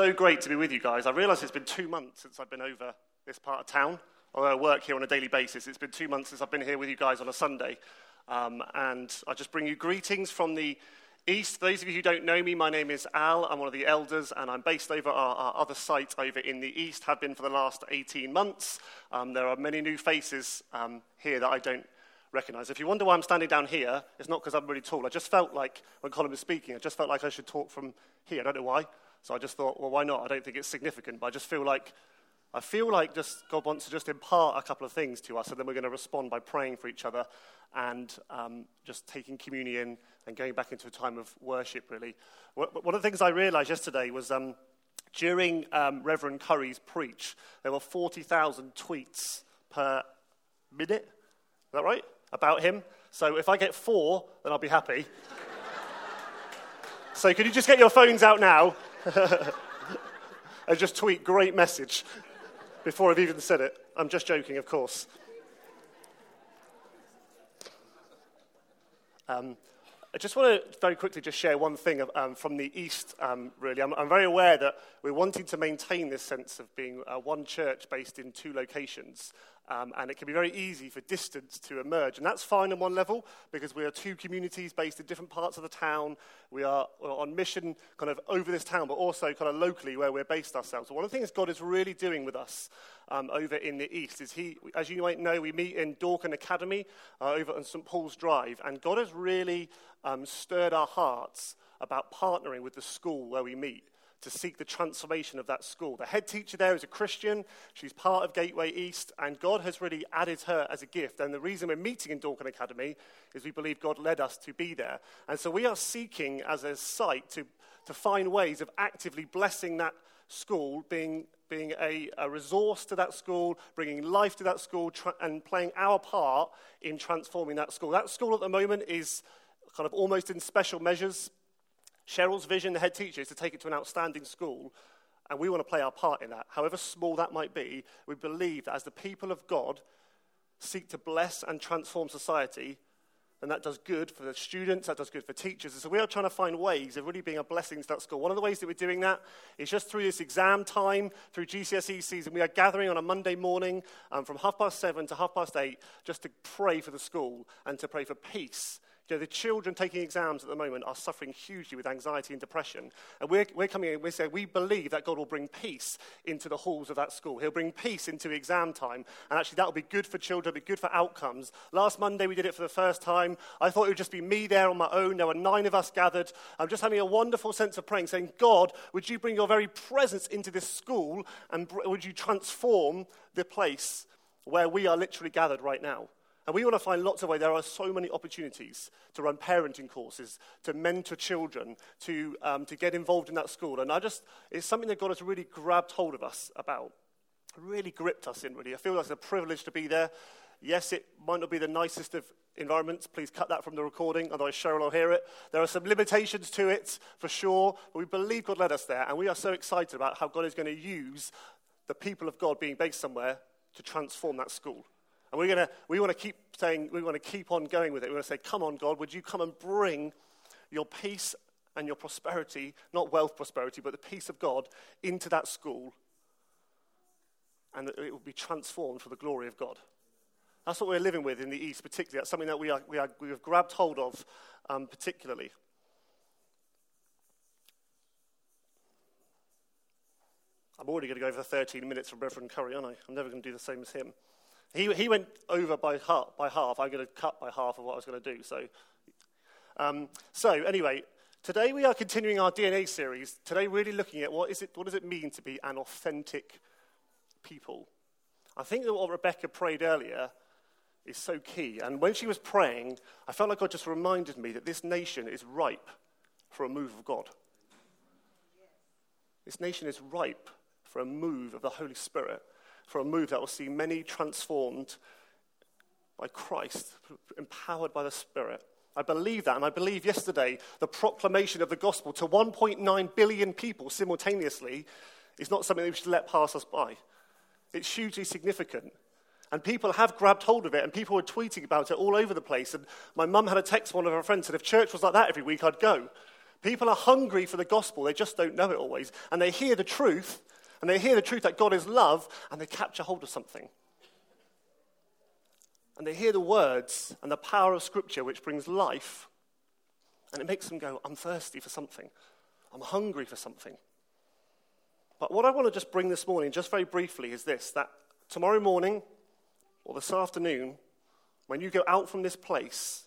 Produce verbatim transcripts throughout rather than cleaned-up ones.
so great to be with you guys. I realise it's been two months since I've been over this part of town. Although I work here on a daily basis, it's been two months since I've been here with you guys on a Sunday. Um, and I just bring you greetings from the East. For those of you who don't know me, my name is Al. I'm one of the elders, and I'm based over our, our other site over in the East, have been for the last eighteen months. Um, there are many new faces um, here that I don't recognise. If you wonder why I'm standing down here, it's not because I'm really tall. I just felt like, when Colin was speaking, I just felt like I should talk from here. I don't know why. So I just thought, well, why not? I don't think it's significant, but I just feel like I feel like just God wants to just impart a couple of things to us, and then we're going to respond by praying for each other and um, just taking communion and going back into a time of worship, really. One of the things I realised yesterday was um, during um, Reverend Curry's preach, there were forty thousand tweets per minute, is that right, about him? So if I get four, then I'll be happy. So could you just get your phones out now and just tweet, "Great message," before I've even said it. I'm just joking, of course. Um, I just want to very quickly just share one thing um, from the East, um, really. I'm, I'm very aware that we're wanting to maintain this sense of being uh, one church based in two locations, um, and it can be very easy for distance to emerge. And that's fine on one level, because we are two communities based in different parts of the town. We are on mission kind of over this town, but also kind of locally where we're based ourselves. So one of the things God is really doing with us um, over in the East is he, as you might know, we meet in Dorking Academy uh, over on Saint Paul's Drive, and God has really Um, stirred our hearts about partnering with the school where we meet to seek the transformation of that school. The head teacher there is a Christian. She's part of Gateway East, and God has really added her as a gift. And the reason we're meeting in Dorking Academy is we believe God led us to be there. And so we are seeking as a site to, to find ways of actively blessing that school, being being a, a resource to that school, bringing life to that school, tra- and playing our part in transforming that school. That school at the moment is kind of almost in special measures. Cheryl's vision, the head teacher, is to take it to an outstanding school, and we want to play our part in that. However small that might be, we believe that as the people of God seek to bless and transform society, then that does good for the students, that does good for teachers. And so we are trying to find ways of really being a blessing to that school. One of the ways that we're doing that is just through this exam time, through G C S E season. We are gathering on a Monday morning um, from half past seven to half past eight just to pray for the school and to pray for peace. You know, the children taking exams at the moment are suffering hugely with anxiety and depression. And we're, we're coming in and we're saying we believe that God will bring peace into the halls of that school. He'll bring peace into exam time. And actually, that will be good for children, be good for outcomes. Last Monday, we did it for the first time. I thought it would just be me there on my own. There were nine of us gathered. I'm just having a wonderful sense of praying, saying, God, would you bring your very presence into this school, and would you transform the place where we are literally gathered right now? And we want to find lots of ways. There are so many opportunities to run parenting courses, to mentor children, to um, to get involved in that school. And I just, it's something that God has really grabbed hold of us about, really gripped us in, really. I feel like it's a privilege to be there. Yes, it might not be the nicest of environments. Please cut that from the recording, otherwise Cheryl will hear it. There are some limitations to it, for sure. But we believe God led us there, and we are so excited about how God is going to use the people of God being based somewhere to transform that school. And we're gonna, we want to keep saying, we want to keep on going with it. We want to say, come on, God, would you come and bring your peace and your prosperity, not wealth prosperity, but the peace of God into that school, and that it will be transformed for the glory of God. That's what we're living with in the East, particularly. That's something that we are, we are, we have grabbed hold of, um, particularly. I'm already going to go over the thirteen minutes from Reverend Curry, aren't I? I'm never going to do the same as him. He he went over by half. By half. I'm going to cut by half of what I was going to do. So, um, so anyway, today we are continuing our D N A series. Today, really looking at what is it? What does it mean to be an authentic people? I think that what Rebecca prayed earlier is so key. And when she was praying, I felt like God just reminded me that this nation is ripe for a move of God. This nation is ripe for a move of the Holy Spirit, for a move that will see many transformed by Christ, empowered by the Spirit. I believe that, and I believe yesterday the proclamation of the gospel to one point nine billion people simultaneously is not something that we should let pass us by. It's hugely significant, and people have grabbed hold of it, and people were tweeting about it all over the place, and my mum had a text from one of her friends, said if church was like that every week, I'd go. People are hungry for the gospel. They just don't know it always. And they hear the truth, and they hear the truth that God is love, and they capture hold of something. And they hear the words and the power of Scripture, which brings life, and it makes them go, I'm thirsty for something. I'm hungry for something. But what I want to just bring this morning, just very briefly, is this, that tomorrow morning or this afternoon, when you go out from this place,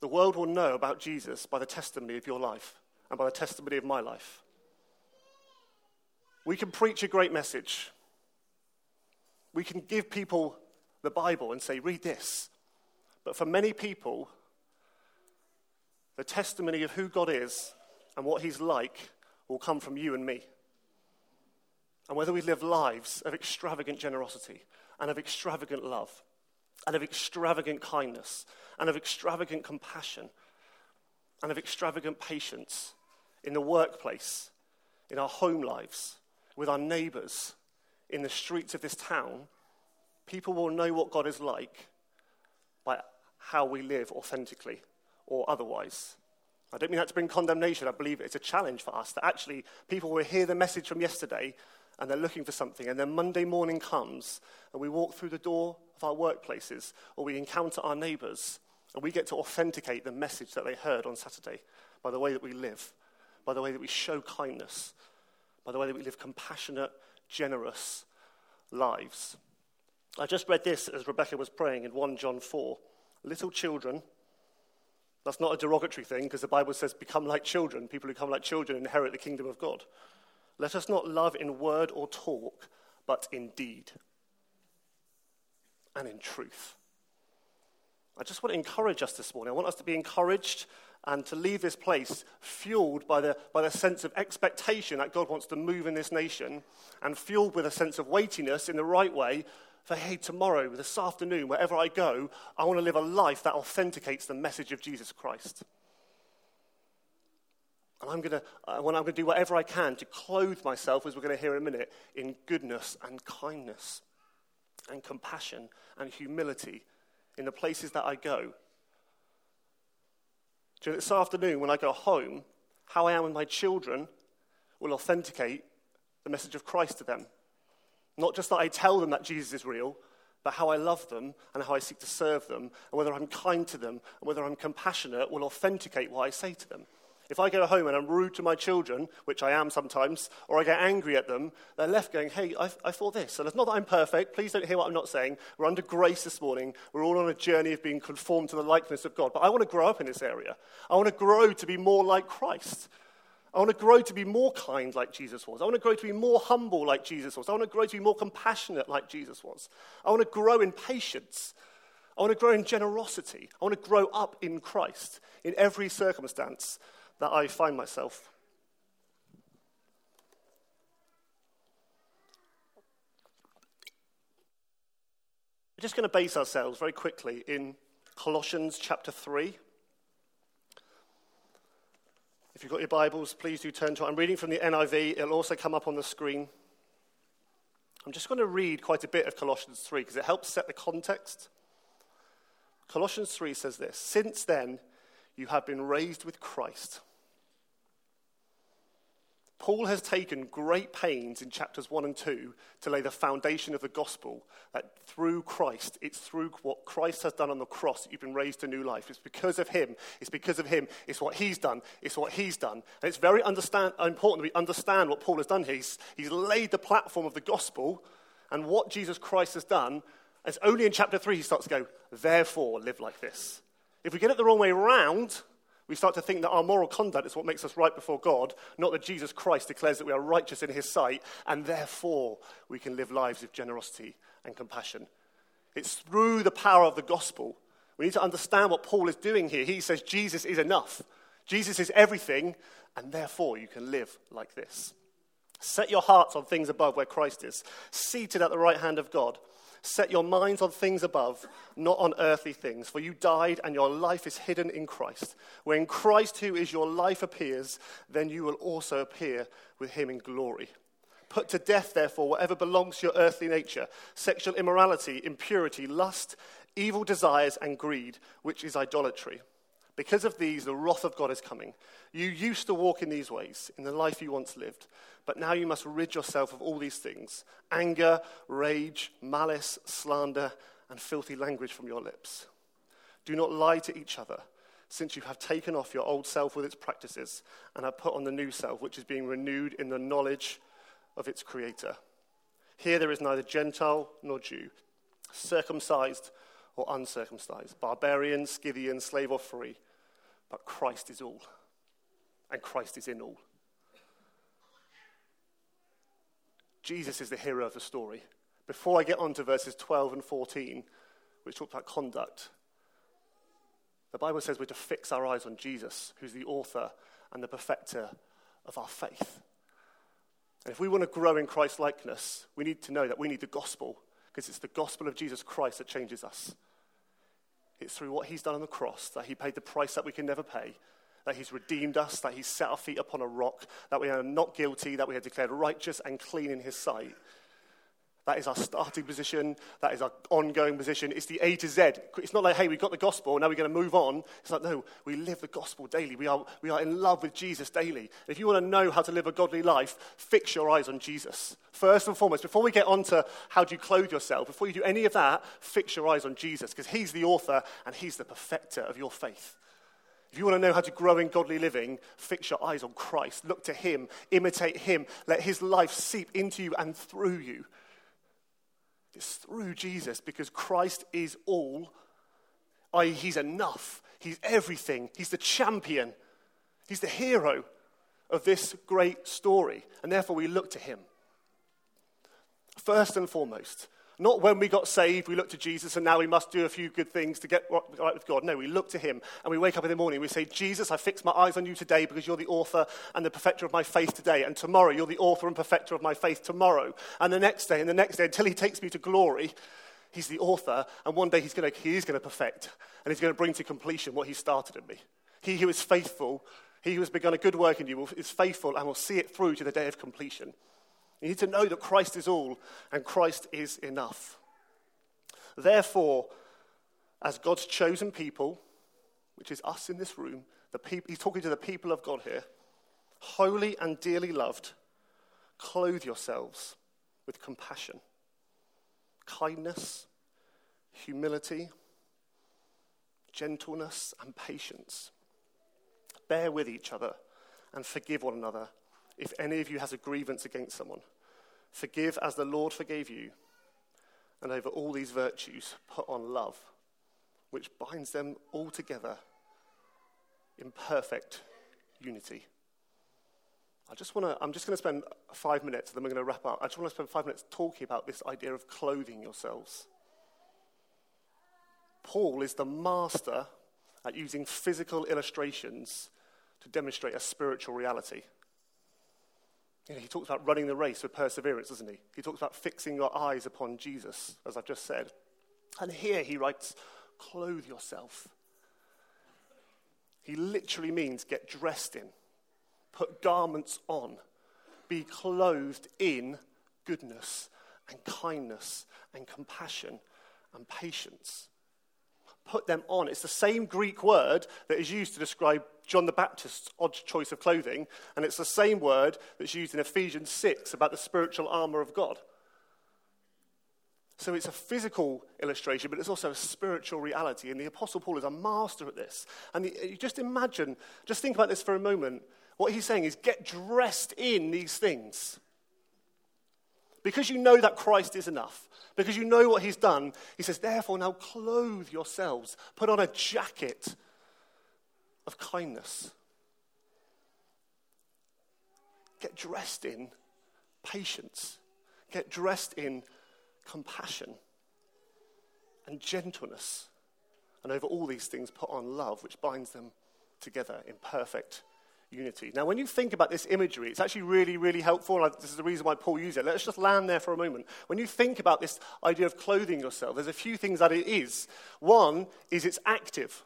the world will know about Jesus by the testimony of your life and by the testimony of my life. We can preach a great message. We can give people the Bible and say, read this. But for many people, the testimony of who God is and what he's like will come from you and me. And whether we live lives of extravagant generosity and of extravagant love and of extravagant kindness and of extravagant compassion and of extravagant patience in the workplace, in our home lives, with our neighbours, in the streets of this town, people will know what God is like by how we live authentically or otherwise. I don't mean that to bring condemnation. I believe it's a challenge for us that actually people will hear the message from yesterday and they're looking for something, and then Monday morning comes and we walk through the door of our workplaces or we encounter our neighbours and we get to authenticate the message that they heard on Saturday by the way that we live, by the way that we show kindness, by the way that we live compassionate, generous lives. I just read this as Rebecca was praying in First John four. Little children, that's not a derogatory thing because the Bible says become like children. People who come like children inherit the kingdom of God. Let us not love in word or talk, but in deed and in truth. I just want to encourage us this morning. I want us to be encouraged and to leave this place fueled by the, by the sense of expectation that God wants to move in this nation, and fueled with a sense of weightiness in the right way for, hey, tomorrow, this afternoon, wherever I go, I want to live a life that authenticates the message of Jesus Christ. And I'm going to, uh, well, I'm going to do whatever I can to clothe myself, as we're going to hear in a minute, in goodness and kindness and compassion and humility in the places that I go. So this afternoon, when I go home, how I am with my children will authenticate the message of Christ to them. Not just that I tell them that Jesus is real, but how I love them and how I seek to serve them, and whether I'm kind to them and whether I'm compassionate will authenticate what I say to them. If I go home and I'm rude to my children, which I am sometimes, or I get angry at them, they're left going, hey, I, I thought this. And it's not that I'm perfect. Please don't hear what I'm not saying. We're under grace this morning. We're all on a journey of being conformed to the likeness of God. But I want to grow up in this area. I want to grow to be more like Christ. I want to grow to be more kind like Jesus was. I want to grow to be more humble like Jesus was. I want to grow to be more compassionate like Jesus was. I want to grow in patience. I want to grow in generosity. I want to grow up in Christ in every circumstance that I find myself. We're just going to base ourselves very quickly in Colossians chapter three. If you've got your Bibles, please do turn to it. I'm reading from the N I V. It'll also come up on the screen. I'm just going to read quite a bit of Colossians three because it helps set the context. Colossians three says this, "Since then, you have been raised with Christ." Paul has taken great pains in chapters one and two to lay the foundation of the gospel that through Christ, it's through what Christ has done on the cross that you've been raised to new life. It's because of him. It's because of him. It's what he's done. It's what he's done. And it's very understand, important that we understand what Paul has done here. He's, he's laid the platform of the gospel and what Jesus Christ has done. It's only in chapter three he starts to go, therefore, live like this. If we get it the wrong way around, we start to think that our moral conduct is what makes us right before God, not that Jesus Christ declares that we are righteous in his sight, and therefore we can live lives of generosity and compassion. It's through the power of the gospel. We need to understand what Paul is doing here. He says Jesus is enough. Jesus is everything, and therefore you can live like this. Set your hearts on things above where Christ is, seated at the right hand of God. Set your minds on things above, not on earthly things, for you died and your life is hidden in Christ. When Christ, who is your life, appears, then you will also appear with him in glory. Put to death, therefore, whatever belongs to your earthly nature, sexual immorality, impurity, lust, evil desires, and greed, which is idolatry. Because of these, the wrath of God is coming. You used to walk in these ways, in the life you once lived, but now you must rid yourself of all these things: anger, rage, malice, slander, and filthy language from your lips. Do not lie to each other, since you have taken off your old self with its practices and have put on the new self, which is being renewed in the knowledge of its creator. Here there is neither Gentile nor Jew, circumcised or uncircumcised, barbarian, Scythian, slave or free, but Christ is all, and Christ is in all. Jesus is the hero of the story. Before I get on to verses twelve and fourteen, which talk about conduct, the Bible says we're to fix our eyes on Jesus, who's the author and the perfecter of our faith. And if we want to grow in Christ-likeness, we need to know that we need the gospel, because it's the gospel of Jesus Christ that changes us. It's through what he's done on the cross, that he paid the price that we can never pay, that he's redeemed us, that he's set our feet upon a rock, that we are not guilty, that we are declared righteous and clean in his sight. That is our starting position. That is our ongoing position. It's the A to Z. It's not like, hey, we've got the gospel, now we're going to move on. It's like, no, we live the gospel daily. We are, we are in love with Jesus daily. And if you want to know how to live a godly life, fix your eyes on Jesus. First and foremost, before we get on to how do you clothe yourself, before you do any of that, fix your eyes on Jesus, because he's the author and he's the perfecter of your faith. If you want to know how to grow in godly living, fix your eyes on Christ. Look to him. Imitate him. Let his life seep into you and through you. It's through Jesus, because Christ is all, that is he's enough, he's everything, he's the champion, he's the hero of this great story, and therefore we look to him. First and foremost, not when we got saved, we look to Jesus, and now we must do a few good things to get right with God. No, we look to him, and we wake up in the morning, we say, Jesus, I fix my eyes on you today, because you're the author and the perfecter of my faith today, and tomorrow you're the author and perfecter of my faith tomorrow, and the next day, and the next day, until he takes me to glory. He's the author, and one day he's going to, he is going to perfect, and he's going to bring to completion what he started in me. He who is faithful, he who has begun a good work in you is faithful, and will see it through to the day of completion. You need to know that Christ is all and Christ is enough. Therefore, as God's chosen people, which is us in this room, the peop- he's talking to the people of God here, holy and dearly loved, clothe yourselves with compassion, kindness, humility, gentleness, and patience. Bear with each other and forgive one another. If any of you has a grievance against someone, forgive as the Lord forgave you, and over all these virtues put on love, which binds them all together in perfect unity. I just want to, I'm just going to spend five minutes, and then we're going to wrap up. I just want to spend five minutes talking about this idea of clothing yourselves. Paul is the master at using physical illustrations to demonstrate a spiritual reality. You know, he talks about running the race with perseverance, doesn't he? He talks about fixing your eyes upon Jesus, as I've just said. And here he writes, clothe yourself. He literally means get dressed in, put garments on, be clothed in goodness and kindness and compassion and patience. Put them on. It's the same Greek word that is used to describe John the Baptist's odd choice of clothing, and it's the same word that's used in Ephesians six about the spiritual armor of God. So it's a physical illustration, but it's also a spiritual reality, and the Apostle Paul is a master at this. And the, you just imagine, just think about this for a moment. What he's saying is get dressed in these things. Because you know that Christ is enough, because you know what he's done, he says, therefore now clothe yourselves. Put on a jacket of kindness. Get dressed in patience. Get dressed in compassion and gentleness. And over all these things, put on love, which binds them together in perfect unity. Now, when you think about this imagery, it's actually really, really helpful. And I, this is the reason why Paul used it. Let's just land there for a moment. When you think about this idea of clothing yourself, there's a few things that it is. One is it's active.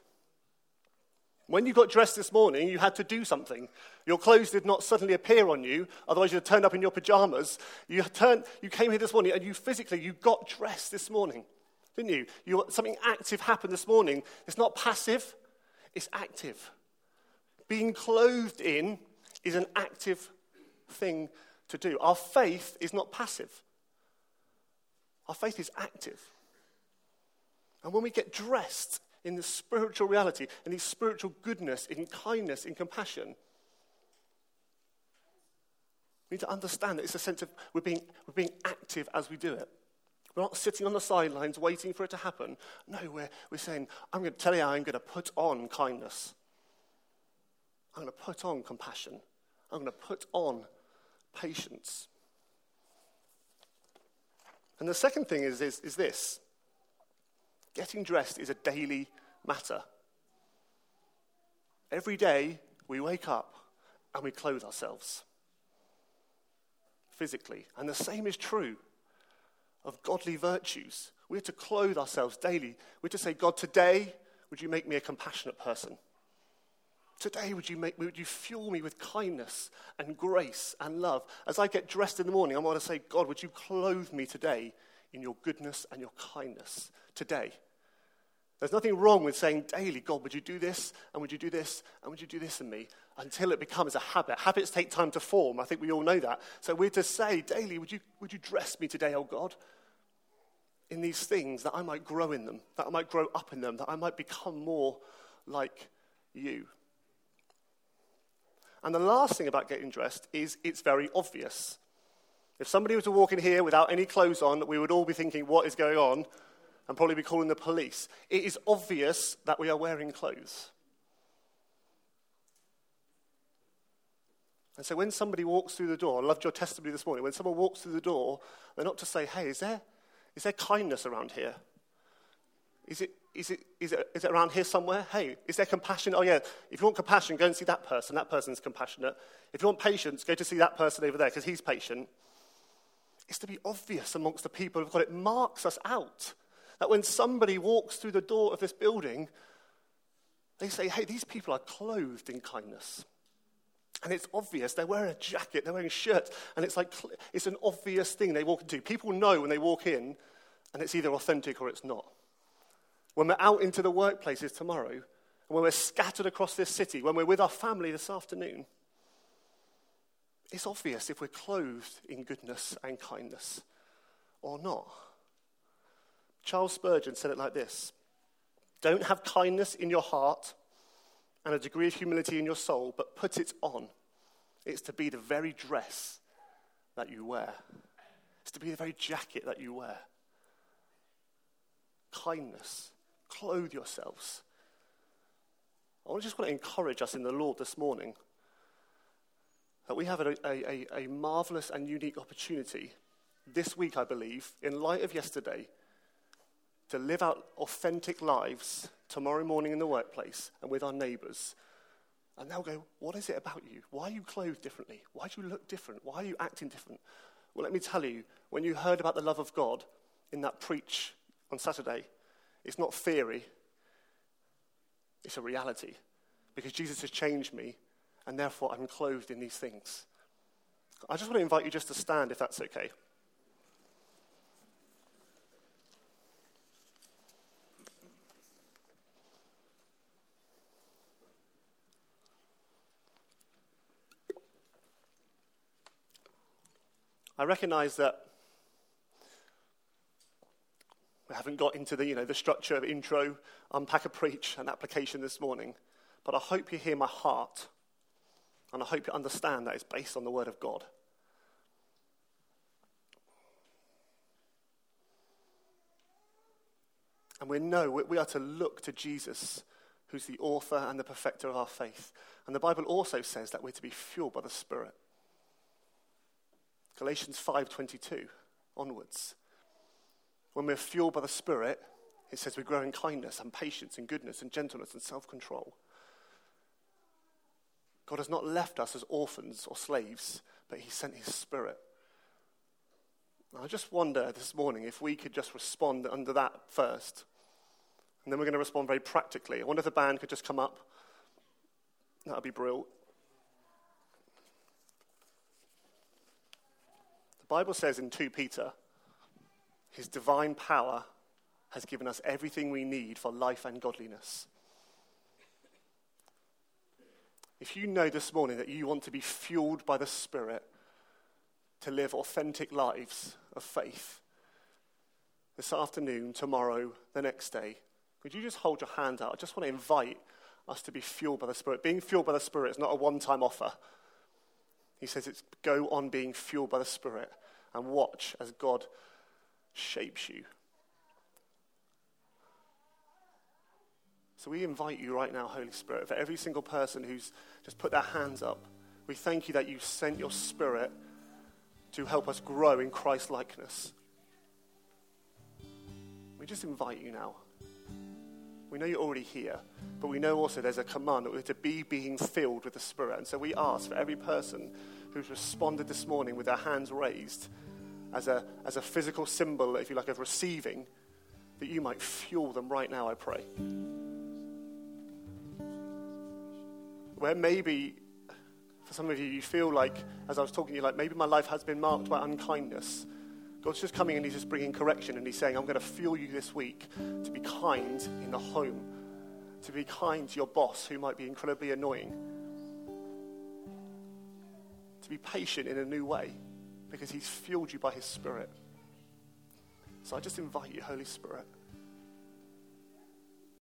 When you got dressed this morning, you had to do something. Your clothes did not suddenly appear on you, otherwise you'd have turned up in your pajamas. You turned, you came here this morning and you physically, you got dressed this morning, didn't you? You something active happened this morning. It's not passive. It's active. Being clothed in is an active thing to do. Our faith is not passive. Our faith is active. And when we get dressed in the spiritual reality, in the spiritual goodness, in kindness, in compassion, we need to understand that it's a sense of we're being, we're being active as we do it. We're not sitting on the sidelines waiting for it to happen. No, we're, we're saying, I'm going to tell you how I'm going to put on kindness. I'm going to put on compassion. I'm going to put on patience. And the second thing is, is, is this. Getting dressed is a daily matter. Every day we wake up and we clothe ourselves physically. And the same is true of godly virtues. We're to clothe ourselves daily. We're to say, God, today would you make me a compassionate person? Today, would you make me, would you fuel me with kindness and grace and love? As I get dressed in the morning, I want to say, God, would you clothe me today in your goodness and your kindness today? There's nothing wrong with saying daily, God, would you do this, and would you do this, and would you do this in me, until it becomes a habit. Habits take time to form. I think we all know that. So we're to say daily, would you, would you dress me today, oh God, in these things, that I might grow in them, that I might grow up in them, that I might become more like you. And the last thing about getting dressed is it's very obvious. If somebody were to walk in here without any clothes on, we would all be thinking, what is going on? And probably be calling the police. It is obvious that we are wearing clothes. And so when somebody walks through the door, I loved your testimony this morning, when someone walks through the door, they're not to say, hey, is there, is there kindness around here? Is it, Is it, is it is it around here somewhere? Hey, is there compassion? Oh yeah, if you want compassion, go and see that person. That person's compassionate. If you want patience, go to see that person over there because he's patient. It's to be obvious amongst the people of God. It marks us out. That when somebody walks through the door of this building, they say, hey, these people are clothed in kindness. And it's obvious. They're wearing a jacket, they're wearing a shirt, and it's like, it's an obvious thing they walk into. People know when they walk in, and it's either authentic or it's not. When we're out into the workplaces tomorrow, and when we're scattered across this city, when we're with our family this afternoon, it's obvious if we're clothed in goodness and kindness or not. Charles Spurgeon said it like this: don't have kindness in your heart and a degree of humility in your soul, but put it on. It's to be the very dress that you wear. It's to be the very jacket that you wear. Kindness. Clothe yourselves. I just want to encourage us in the Lord this morning that we have a, a, a marvelous and unique opportunity this week, I believe, in light of yesterday, to live out authentic lives tomorrow morning in the workplace and with our neighbours. And they'll go, what is it about you? Why are you clothed differently? Why do you look different? Why are you acting different? Well, let me tell you, when you heard about the love of God in that preach on Saturday, it's not theory, it's a reality. Because Jesus has changed me, and therefore I'm clothed in these things. I just want to invite you just to stand, if that's okay. I recognize that we haven't got into the, you know, the structure of intro, unpack a preach, and application this morning. But I hope you hear my heart, and I hope you understand that it's based on the Word of God. And we know we are to look to Jesus, who's the author and the perfecter of our faith. And the Bible also says that we're to be fueled by the Spirit. Galatians five twenty-two onwards. When we're fueled by the Spirit, it says we grow in kindness and patience and goodness and gentleness and self-control. God has not left us as orphans or slaves, but he sent his Spirit. And I just wonder this morning if we could just respond under that first. And then we're going to respond very practically. I wonder if the band could just come up. That would be brilliant. The Bible says in Second Peter... his divine power has given us everything we need for life and godliness. If you know this morning that you want to be fueled by the Spirit to live authentic lives of faith, this afternoon, tomorrow, the next day, could you just hold your hand out? I just want to invite us to be fueled by the Spirit. Being fueled by the Spirit is not a one-time offer. He says it's go on being fueled by the Spirit and watch as God shapes you. So we invite you right now, Holy Spirit, for every single person who's just put their hands up. We thank you that you sent your Spirit to help us grow in Christ-likeness. We just invite you now. We know you're already here, but we know also there's a command that we're to be being filled with the Spirit. And so we ask for every person who's responded this morning with their hands raised as a as a physical symbol, if you like, of receiving, that you might fuel them right now, I pray. Where maybe, for some of you, you feel like, as I was talking to you, like maybe my life has been marked by unkindness. God's just coming and he's just bringing correction, and he's saying, I'm going to fuel you this week to be kind in the home, to be kind to your boss who might be incredibly annoying, to be patient in a new way because he's fueled you by his Spirit. So I just invite you, Holy Spirit,